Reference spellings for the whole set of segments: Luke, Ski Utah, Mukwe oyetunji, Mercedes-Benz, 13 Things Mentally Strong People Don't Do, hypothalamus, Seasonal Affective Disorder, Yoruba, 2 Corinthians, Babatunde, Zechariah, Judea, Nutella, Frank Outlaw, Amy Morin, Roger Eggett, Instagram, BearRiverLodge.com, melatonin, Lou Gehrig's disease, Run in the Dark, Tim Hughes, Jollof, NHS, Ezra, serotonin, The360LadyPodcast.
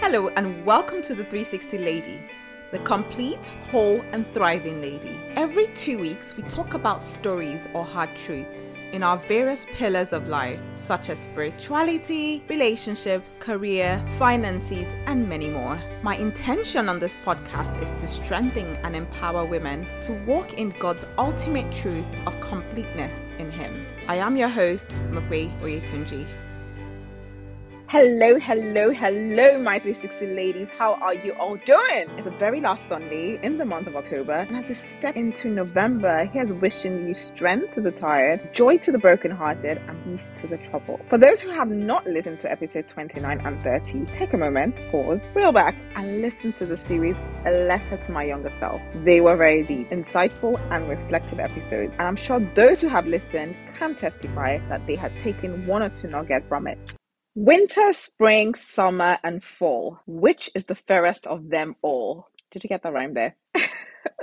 Hello and welcome to The 360 Lady, the complete, whole and thriving lady. Every 2 weeks, we talk about stories or hard truths in our various pillars of life, such as spirituality, relationships, career, finances, and many more. My intention on this podcast is to strengthen and empower women to walk in God's ultimate truth of completeness in Him. I am your host, Mukwe Oyetunji. Hello, my 360 ladies. How are you all doing? It's the very last Sunday in the month of October. And as we step into November, here's wishing you strength to the tired, joy to the brokenhearted, and peace to the troubled. For those who have not listened to episode 29 and 30, take a moment, pause, reel back, and listen to the series, A Letter to My Younger Self. They were very deep, insightful, and reflective episodes. And I'm sure those who have listened can testify that they have taken one or two nuggets from it. Winter, spring, summer, and fall. Which is the fairest of them all? Did you get that rhyme there?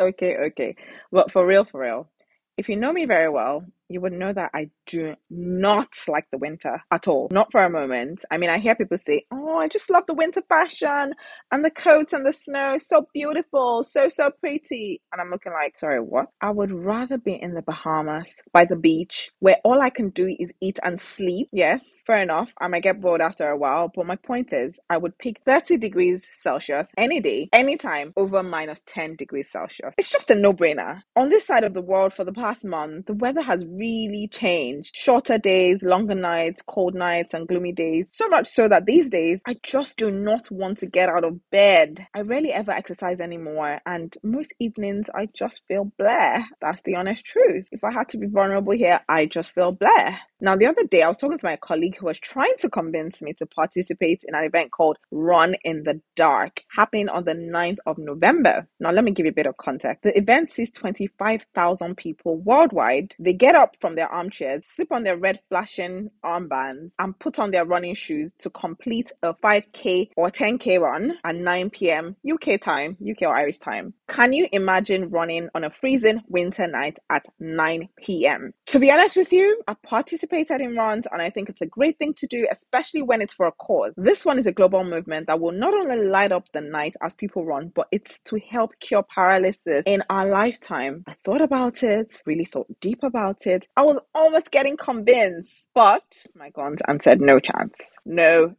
Okay. But for real, if you know me very well, you would know that I do not like the winter at all. Not for a moment. I mean, I hear people say, oh, I just love the winter fashion and the coats and the snow. So beautiful. So pretty. And I'm looking like, sorry, what? I would rather be in the Bahamas by the beach where all I can do is eat and sleep. Yes, fair enough. I might get bored after a while. But my point is, I would pick 30 degrees Celsius any day, anytime over minus 10 degrees Celsius. It's just a no-brainer. On this side of the world for the past month, the weather has really changed. Shorter days, longer nights, cold nights, and gloomy days. So much so that these days, I just do not want to get out of bed. I rarely ever exercise anymore, and most evenings, I just feel bleh. That's the honest truth. If I had to be vulnerable here, I just feel bleh. Now, the other day, I was talking to my colleague who was trying to convince me to participate in an event called Run in the Dark, happening on the 9th of November. Now, let me give you a bit of context. The event sees 25,000 people worldwide. They get up from their armchairs, slip on their red flashing armbands, and put on their running shoes to complete a 5K or 10K run at 9 p.m. UK time, UK or Irish time. Can you imagine running on a freezing winter night at 9 p.m.? To be honest with you, I participated in runs, and I think it's a great thing to do, especially when it's for a cause. This one is a global movement that will not only light up the night as people run, but it's to help cure paralysis in our lifetime. I thought about it, really thought deep about it. I was almost getting convinced, but my guns and said, no chance. No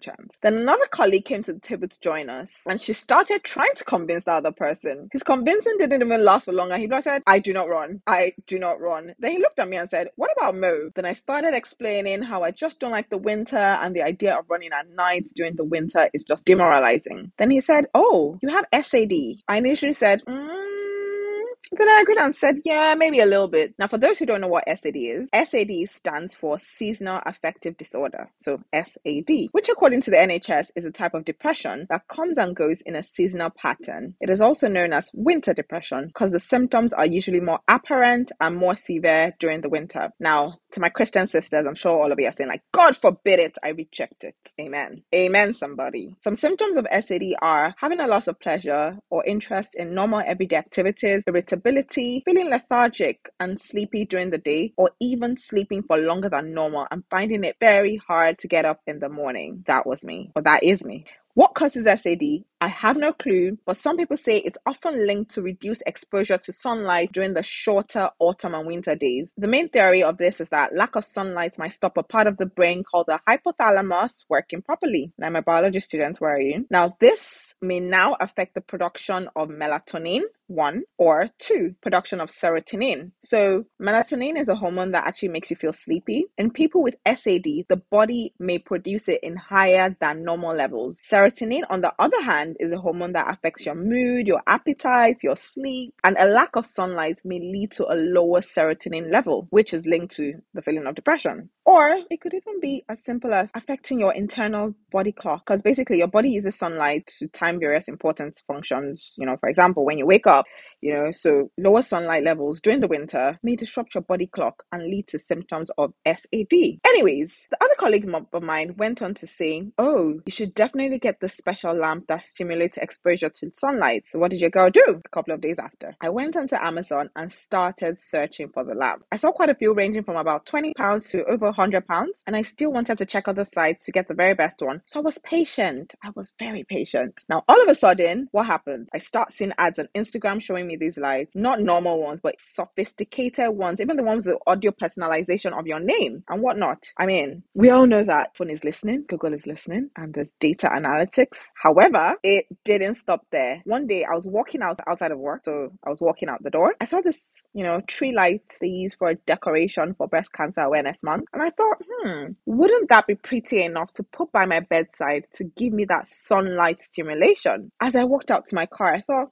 chance. Then another colleague came to the table to join us, and she started trying to convince the other person. His convincing didn't even last for long, and he said, I do not run. Then he looked at me and said, what about Mo? Then I started explaining how I just don't like the winter, and the idea of running at night during the winter is just demoralizing. Then he said, oh, you have SAD. I initially said, Then I agreed and said, yeah, maybe a little bit. Now, for those who don't know what SAD is, SAD stands for Seasonal Affective Disorder, so SAD, which according to the NHS is a type of depression that comes and goes in a seasonal pattern. It is also known as winter depression because the symptoms are usually more apparent and more severe during the winter. Now, to my Christian sisters, I'm sure all of you are saying, like, God forbid it, I reject it. Amen. Amen, somebody. Some symptoms of SAD are having a loss of pleasure or interest in normal everyday activities, irritability, feeling lethargic and sleepy during the day, or even sleeping for longer than normal and finding it very hard to get up in the morning. That was me, or that is me. What causes SAD? I have no clue, but some people say it's often linked to reduced exposure to sunlight during the shorter autumn and winter days. The main theory of this is that lack of sunlight might stop a part of the brain called the hypothalamus working properly. Now, my biology students, where are you? Now, this may now affect the production of melatonin, 1, or 2, production of serotonin. So melatonin is a hormone that actually makes you feel sleepy. In people with SAD, the body may produce it in higher than normal levels. Serotonin, on the other hand, is a hormone that affects your mood, your appetite, your sleep, and a lack of sunlight may lead to a lower serotonin level, which is linked to the feeling of depression. Or it could even be as simple as affecting your internal body clock, because basically your body uses sunlight to time various important functions. You know, for example, when you wake up, you know, so lower sunlight levels during the winter may disrupt your body clock and lead to symptoms of SAD. Anyways, the other colleague of mine went on to say, oh, you should definitely get this special lamp that stimulates exposure to sunlight. So what did your girl do? A couple of days after, I went onto Amazon and started searching for the lamp. I saw quite a few ranging from about £20 to over £100 and I still wanted to check other sites to get the very best one. So I was patient. I was very patient. Now, all of a sudden, what happens? I start seeing ads on Instagram showing me these lights, not normal ones, but sophisticated ones, even the ones with audio personalization of your name and whatnot. I mean, we all know that phone is listening, Google is listening, and there's data analytics. However, it didn't stop there. One day I was walking outside of work. So I was walking out the door. I saw this, tree light they use for decoration for breast cancer awareness month. And I thought, wouldn't that be pretty enough to put by my bedside to give me that sunlight stimulation? As I walked out to my car, I thought,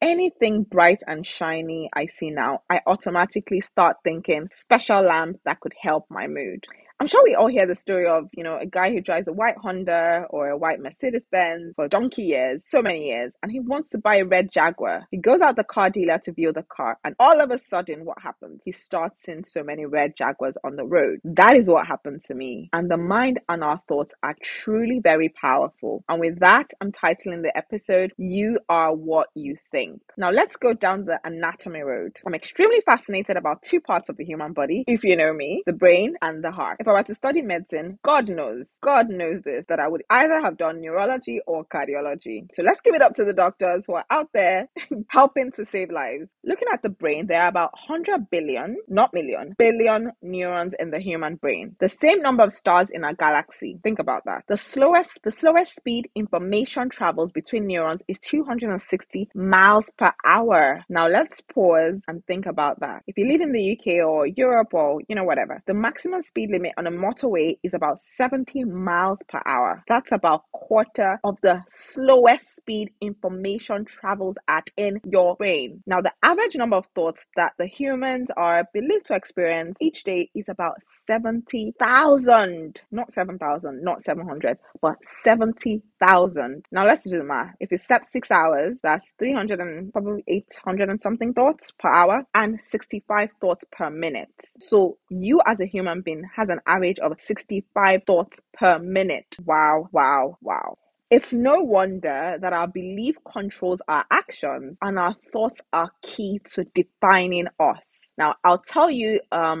anything bright and shiny I see now, I automatically start thinking special lamp that could help my mood. I'm sure we all hear the story of, a guy who drives a white Honda or a white Mercedes-Benz for donkey years, so many years, and he wants to buy a red Jaguar. He goes out the car dealer to view the car, and all of a sudden, what happens? He starts seeing so many red Jaguars on the road. That is what happened to me. And the mind and our thoughts are truly very powerful. And with that, I'm titling the episode, You Are What You Think. Now, let's go down the anatomy road. I'm extremely fascinated about two parts of the human body, if you know me, the brain and the heart. If I were to study medicine, God knows this, that I would either have done neurology or cardiology. So let's give it up to the doctors who are out there helping to save lives. Looking at the brain, there are about 100 billion, not million, billion neurons in the human brain. The same number of stars in our galaxy. Think about that. The slowest speed information travels between neurons is 260 miles per hour. Now let's pause and think about that. If you live in the UK or Europe or, whatever, the maximum speed limit on a motorway is about 70 miles per hour. That's about quarter of the slowest speed information travels at in your brain. Now, the average number of thoughts that the humans are believed to experience each day is about 70,000. Not 7,000, not 700, but 70,000. Now, let's do the math. If it's 6 hours, that's 300 and probably 800 and something thoughts per hour and 65 thoughts per minute. So you as a human being has an average of 65 thoughts per minute. Wow, wow, wow. It's no wonder that our belief controls our actions and our thoughts are key to defining us. Now, I'll tell you a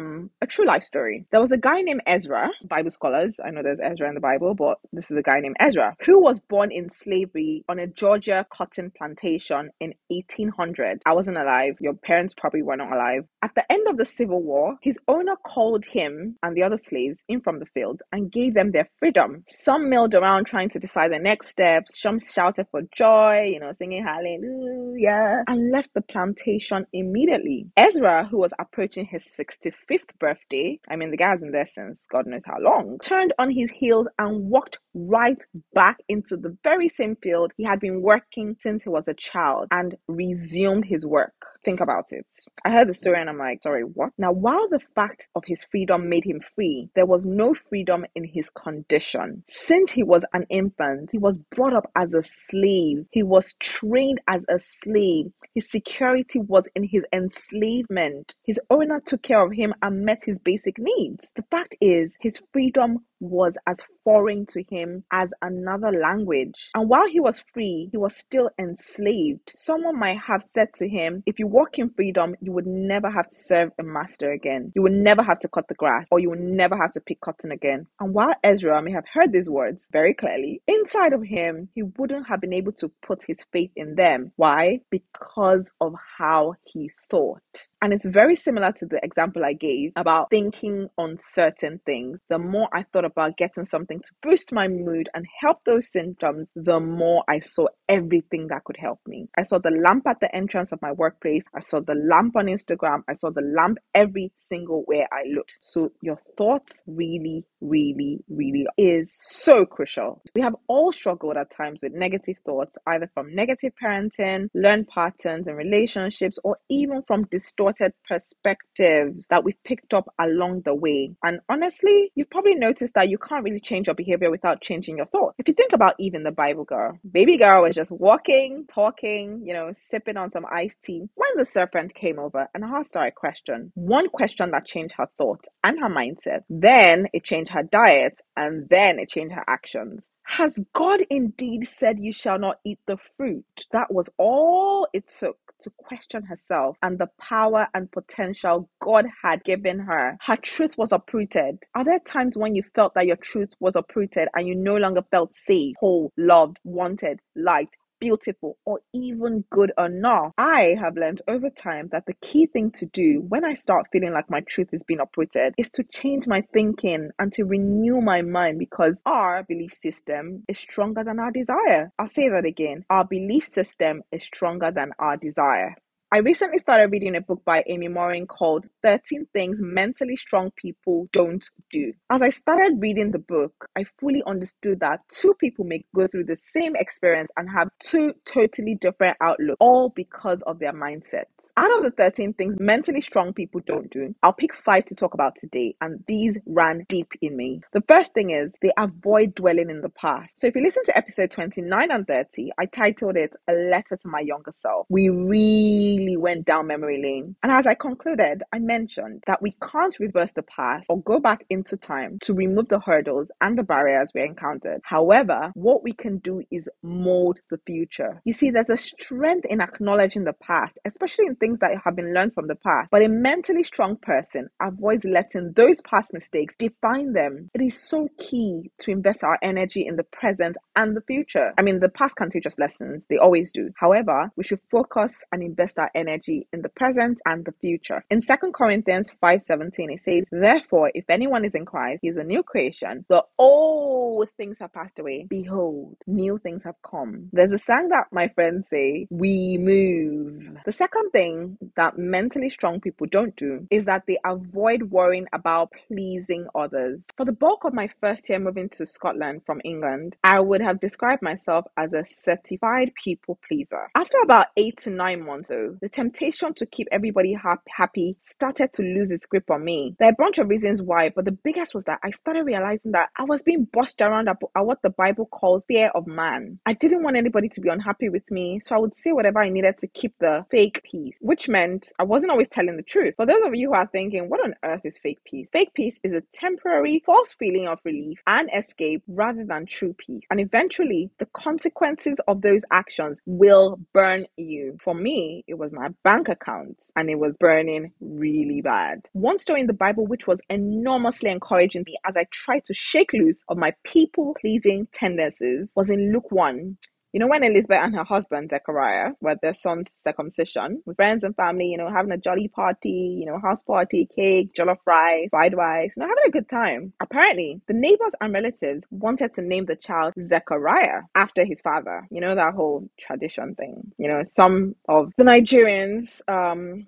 true life story. There was a guy named Ezra, Bible scholars. I know there's Ezra in the Bible, but this is a guy named Ezra who was born in slavery on a Georgia cotton plantation in 1800. I wasn't alive. Your parents probably were not alive. At the end of the Civil War, his owner called him and the other slaves in from the fields and gave them their freedom. Some milled around trying to decide their next steps. Some shouted for joy, singing hallelujah, and left the plantation immediately. Ezra, who was approaching his 65th birthday, the guy has been there since God knows how long, turned on his heels and walked right back into the very same field he had been working since he was a child and resumed his work. Think about it. I heard the story and I'm like, sorry, what? Now, while the fact of his freedom made him free, there was no freedom in his condition. Since he was an infant, he was brought up as a slave. He was trained as a slave. His security was in his enslavement. His owner took care of him and met his basic needs. The fact is, his freedom was as foreign to him as another language. And while he was free, he was still enslaved. Someone might have said to him, if you walk in freedom, you would never have to serve a master again. You would never have to cut the grass, or you would never have to pick cotton again. And while Ezra may have heard these words very clearly, inside of him, he wouldn't have been able to put his faith in them. Why? Because of how he thought. And it's very similar to the example I gave about thinking on certain things. The more I thought about getting something to boost my mood and help those symptoms, the more I saw everything that could help me. I saw the lamp at the entrance of my workplace. I saw the lamp on Instagram. I saw the lamp every single where I looked. So your thoughts really, really, really is so crucial. We have all struggled at times with negative thoughts, either from negative parenting, learned patterns and relationships, or even from distorted perspective that we've picked up along the way. And honestly, you've probably noticed that you can't really change your behavior without changing your thoughts. If you think about even the Bible girl, baby girl was just walking, talking, sipping on some iced tea when the serpent came over and asked her a question. One question that changed her thoughts and her mindset. Then it changed her diet, and then it changed her actions. Has God indeed said you shall not eat the fruit? That was all it took to question herself and the power and potential God had given her. Her truth was uprooted. Are there times when you felt that your truth was uprooted and you no longer felt safe, whole, loved, wanted, liked, beautiful, or even good enough? I have learned over time that the key thing to do when I start feeling like my truth is being uprooted is to change my thinking and to renew my mind, because our belief system is stronger than our desire. I'll say that again. Our belief system is stronger than our desire. I recently started reading a book by Amy Morin called 13 Things Mentally Strong People Don't Do. As I started reading the book, I fully understood that two people may go through the same experience and have two totally different outlooks, all because of their mindset. Out of the 13 things mentally strong people don't do, I'll pick 5 to talk about today, and these ran deep in me. The first thing is they avoid dwelling in the past. So if you listen to episode 29 and 30, I titled it A Letter to My Younger Self. We went down memory lane. And as I concluded, I mentioned that we can't reverse the past or go back into time to remove the hurdles and the barriers we encountered. However, what we can do is mold the future. You see, there's a strength in acknowledging the past, especially in things that have been learned from the past. But a mentally strong person avoids letting those past mistakes define them. It is so key to invest our energy in the present and the future. I mean, the past can teach us lessons. They always do. However, we should focus and invest our energy in the present and the future. In 2 Corinthians 5:17, it says, "Therefore, if anyone is in Christ, he is a new creation. The old things have passed away. Behold, new things have come." There's a song that my friends say, "We move." The second thing that mentally strong people don't do is that they avoid worrying about pleasing others. For the bulk of my first year moving to Scotland from England, I would have described myself as a certified people pleaser. After about 8 to 9 months, the temptation to keep everybody happy started to lose its grip on me. There are a bunch of reasons why, but the biggest was that I started realizing that I was being bossed around at what the Bible calls fear of man. I didn't want anybody to be unhappy with me, so I would say whatever I needed to keep the fake peace, which meant I wasn't always telling the truth. For those of you who are thinking, what on earth is fake peace? Fake peace is a temporary, false feeling of relief and escape rather than true peace. And eventually, the consequences of those actions will burn you. For me, it was my bank account, and it was burning really bad. One story in the Bible which was enormously encouraging me as I tried to shake loose of my people-pleasing tendencies was in Luke 1. You know, when Elizabeth and her husband, Zechariah, were their son's circumcision, with friends and family, you know, having a jolly party, you know, house party, cake, jollof rice, fried rice, you know, having a good time. Apparently, the neighbors and relatives wanted to name the child Zechariah after his father. You know, that whole tradition thing. You know, some of the Nigerians,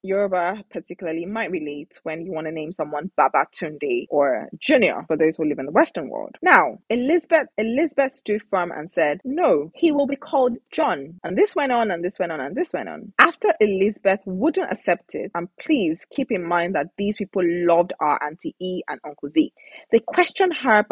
Yoruba particularly, might relate when you want to name someone Babatunde or Junior, for those who live in the Western world. Now, Elizabeth stood firm and said, "No, he will be called John." And this went on and this went on and this went on. After Elizabeth wouldn't accept it, and please keep in mind that these people loved our Auntie E and Uncle Z, they questioned her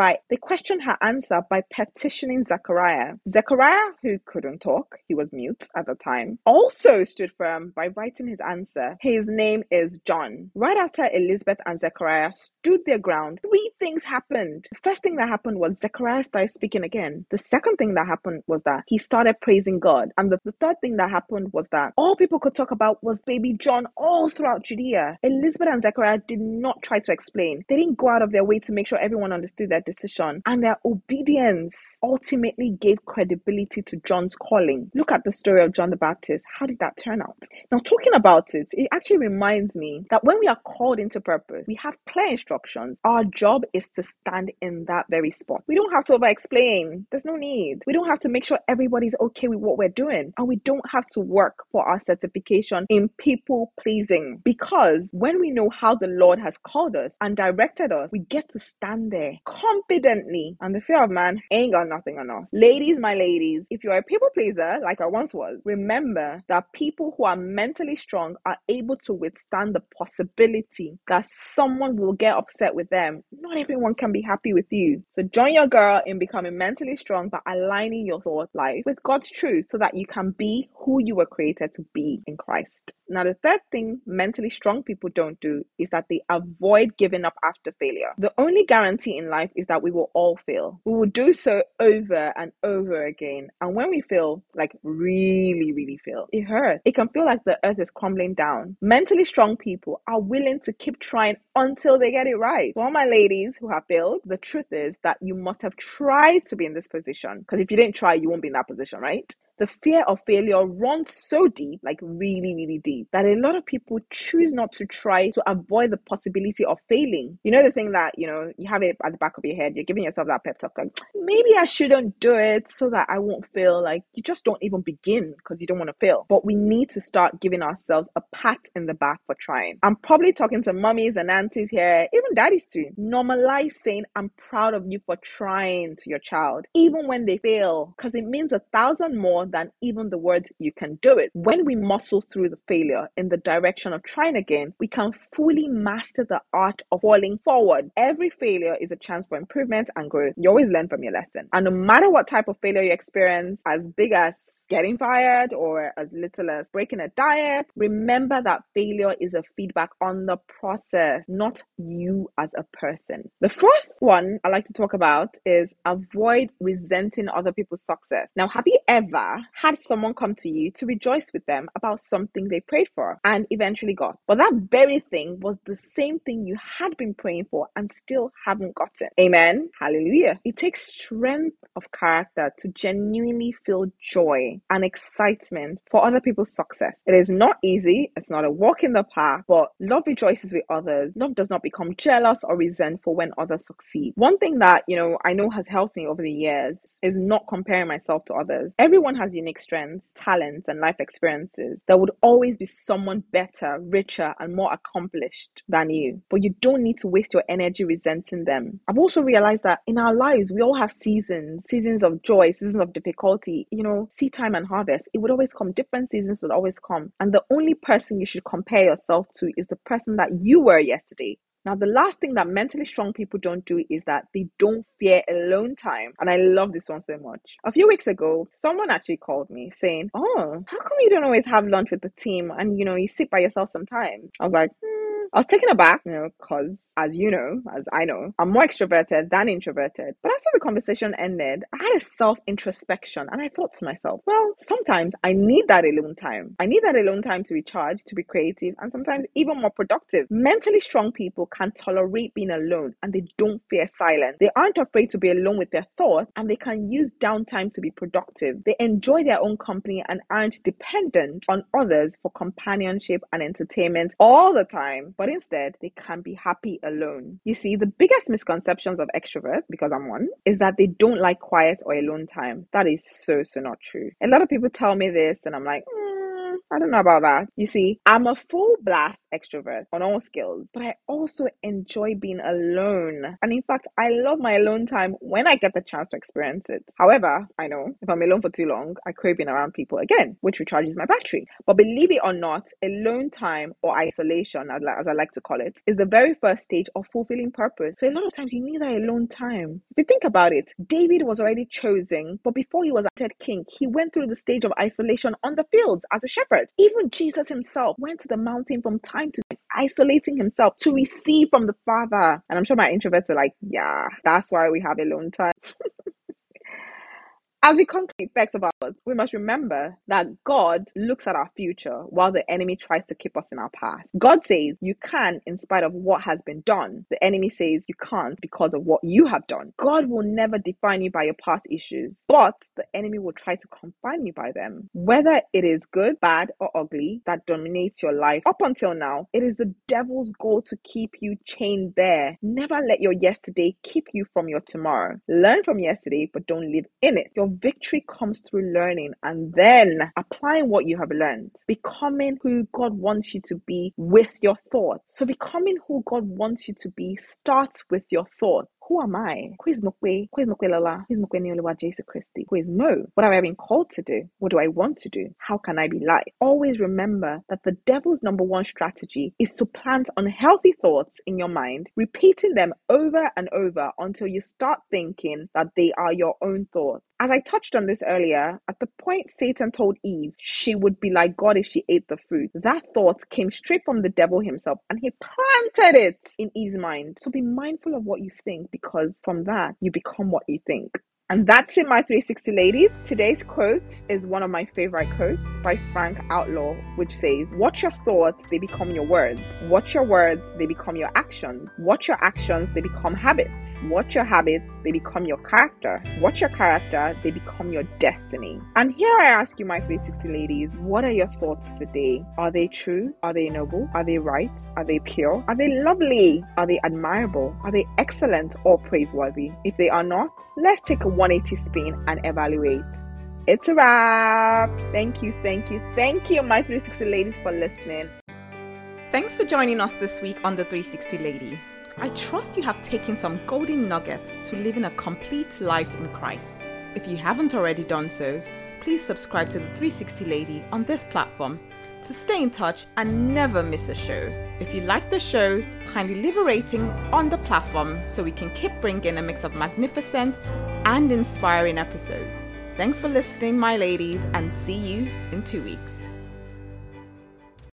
answer by petitioning Zechariah. Zechariah, who couldn't talk, he was mute at the time, also stood firm by writing his answer. "His name is John." Right after Elizabeth and Zechariah stood their ground, 3 things happened. The first thing that happened was Zechariah started speaking again. The second thing that happened was that he started praising God. And the third thing that happened was that all people could talk about was baby John all throughout Judea. Elizabeth and Zechariah did not try to explain. They didn't go out of their way to make sure everyone understood their decision. And their obedience ultimately gave credibility to John's calling. Look at the story of John the Baptist. How did that turn out? Now, talking about it, it actually reminds me that when we are called into purpose, we have clear instructions. Our job is to stand in that very spot. We don't have to over-explain. There's no need. We don't have to make sure everybody's okay with what we're doing, and we don't have to work for our certification in people pleasing, because when we know how the Lord has called us and directed us, we get to stand there confidently, and the fear of man ain't got nothing on us. Ladies, my ladies, if you're a people pleaser like I once was, remember that people who are mentally strong are able to withstand the possibility that someone will get upset with them. Not everyone can be happy with you. So join your girl in becoming mentally strong by aligning your thoughts, life, with God's truth so that you can be who you were created to be in Christ. Now, the third thing mentally strong people don't do is that they avoid giving up after failure. The only guarantee in life is that we will all fail. We will do so over and over again. And when we fail, like really, really fail, it hurts. It can feel like the earth is crumbling down. Mentally strong people are willing to keep trying until they get it right. For all my ladies who have failed, the truth is that you must have tried to be in this position, because if you didn't try, you won't be in that position, right? The fear of failure runs so deep, like really, really deep, that a lot of people choose not to try to avoid the possibility of failing. You know, the thing that, you know, you have it at the back of your head, you're giving yourself that pep talk, like, maybe I shouldn't do it so that I won't fail. Like, you just don't even begin because you don't want to fail. But we need to start giving ourselves a pat in the back for trying. I'm probably talking to mummies and aunties here, even daddies too. Normalize saying, I'm proud of you for trying to your child, even when they fail, because it means 1,000 more than even the words you can do it. When we muscle through the failure in the direction of trying again, we can fully master the art of falling forward. Every failure is a chance for improvement and growth. You always learn from your lesson. And no matter what type of failure you experience, as big as getting fired or as little as breaking a diet, remember that failure is a feedback on the process, not you as a person. The first one I like to talk about is avoid resenting other people's success. Now, have you ever had someone come to you to rejoice with them about something they prayed for and eventually got, but that very thing was the same thing you had been praying for and still haven't gotten? Amen. Hallelujah. It takes strength of character to genuinely feel joy and excitement for other people's success. It is not easy. It's not a walk in the park, but love rejoices with others. Love does not become jealous or resentful when others succeed. One thing that, you know, I know has helped me over the years is not comparing myself to others. Everyone has unique strengths, talents, and life experiences. There would always be someone better, richer, and more accomplished than you, but you don't need to waste your energy resenting them. I've also realized that in our lives, we all have seasons of joy, seasons of difficulty, you know, seed time and harvest. It would always come. Different seasons would always come. And the only person you should compare yourself to is the person that you were yesterday. Now, the last thing that mentally strong people don't do is that they don't fear alone time. And I love this one so much. A few weeks ago, someone actually called me saying, oh, how come you don't always have lunch with the team? And, you know, you sit by yourself sometimes. I was like, I was taken aback, you know, because as I know, I'm more extroverted than introverted. But after the conversation ended, I had a self-introspection and I thought to myself, well, sometimes I need that alone time. I need that alone time to recharge, to be creative, and sometimes even more productive. Mentally strong people can tolerate being alone and they don't fear silence. They aren't afraid to be alone with their thoughts and they can use downtime to be productive. They enjoy their own company and aren't dependent on others for companionship and entertainment all the time. But instead, they can be happy alone. You see, the biggest misconceptions of extroverts, because I'm one, is that they don't like quiet or alone time. That is so not true. A lot of people tell me this and I'm like, I don't know about that. You see, I'm a full blast extrovert on all skills, but I also enjoy being alone. And in fact, I love my alone time when I get the chance to experience it. However, I know if I'm alone for too long, I crave being around people again, which recharges my battery. But believe it or not, alone time or isolation, as I like to call it, is the very first stage of fulfilling purpose. So a lot of times you need that alone time. If you think about it, David was already chosen, but before he was anointed king, he went through the stage of isolation on the fields as a shepherd. Even Jesus himself went to the mountain from time to time, isolating himself to receive from the Father. And I'm sure my introverts are like, yeah, that's why we have alone time. As we conclude facts about us, we must remember that God looks at our future while the enemy tries to keep us in our past. God says you can in spite of what has been done. The enemy says you can't because of what you have done. God will never define you by your past issues, but the enemy will try to confine you by them. Whether it is good, bad, or ugly that dominates your life up until now, it is the devil's goal to keep you chained there. Never let your yesterday keep you from your tomorrow. Learn from yesterday, but don't live in it. Your victory comes through learning and then applying what you have learned, becoming who God wants you to be with your thoughts. So becoming who God wants you to be starts with your thoughts. who am I? Who is Mukwe? Who is Mukwe Lola? Who is Mukwe Neoluwa Jesu Christi? Who is Mo? What have I been called to do? What do I want to do? How can I be light? Always remember that the devil's number one strategy is to plant unhealthy thoughts in your mind, repeating them over and over until you start thinking that they are your own thoughts. As I touched on this earlier, at the point Satan told Eve she would be like God if she ate the fruit, that thought came straight from the devil himself and he planted it in Eve's mind. So be mindful of what you think, because from that you become what you think. And that's it, my 360 ladies. Today's quote is one of my favorite quotes by Frank Outlaw, which says, "Watch your thoughts, they become your words. Watch your words, they become your actions. Watch your actions, they become habits. Watch your habits, they become your character. Watch your character, they become your destiny." And here I ask you, my 360 ladies, what are your thoughts today? Are they true? Are they noble? Are they right? Are they pure? Are they lovely? Are they admirable? Are they excellent or praiseworthy? If they are not, let's take a 180 spin and evaluate. It's a wrap. Thank you, my 360 ladies, for listening. Thanks for joining us this week on The 360 Lady. I trust you have taken some golden nuggets to living a complete life in Christ. If you haven't already done so, please subscribe to The 360 Lady on this platform to stay in touch and never miss a show. If you like the show, kindly leave a rating on the platform so we can keep bringing a mix of magnificent and inspiring episodes. Thanks for listening, my ladies, and see you in 2 weeks.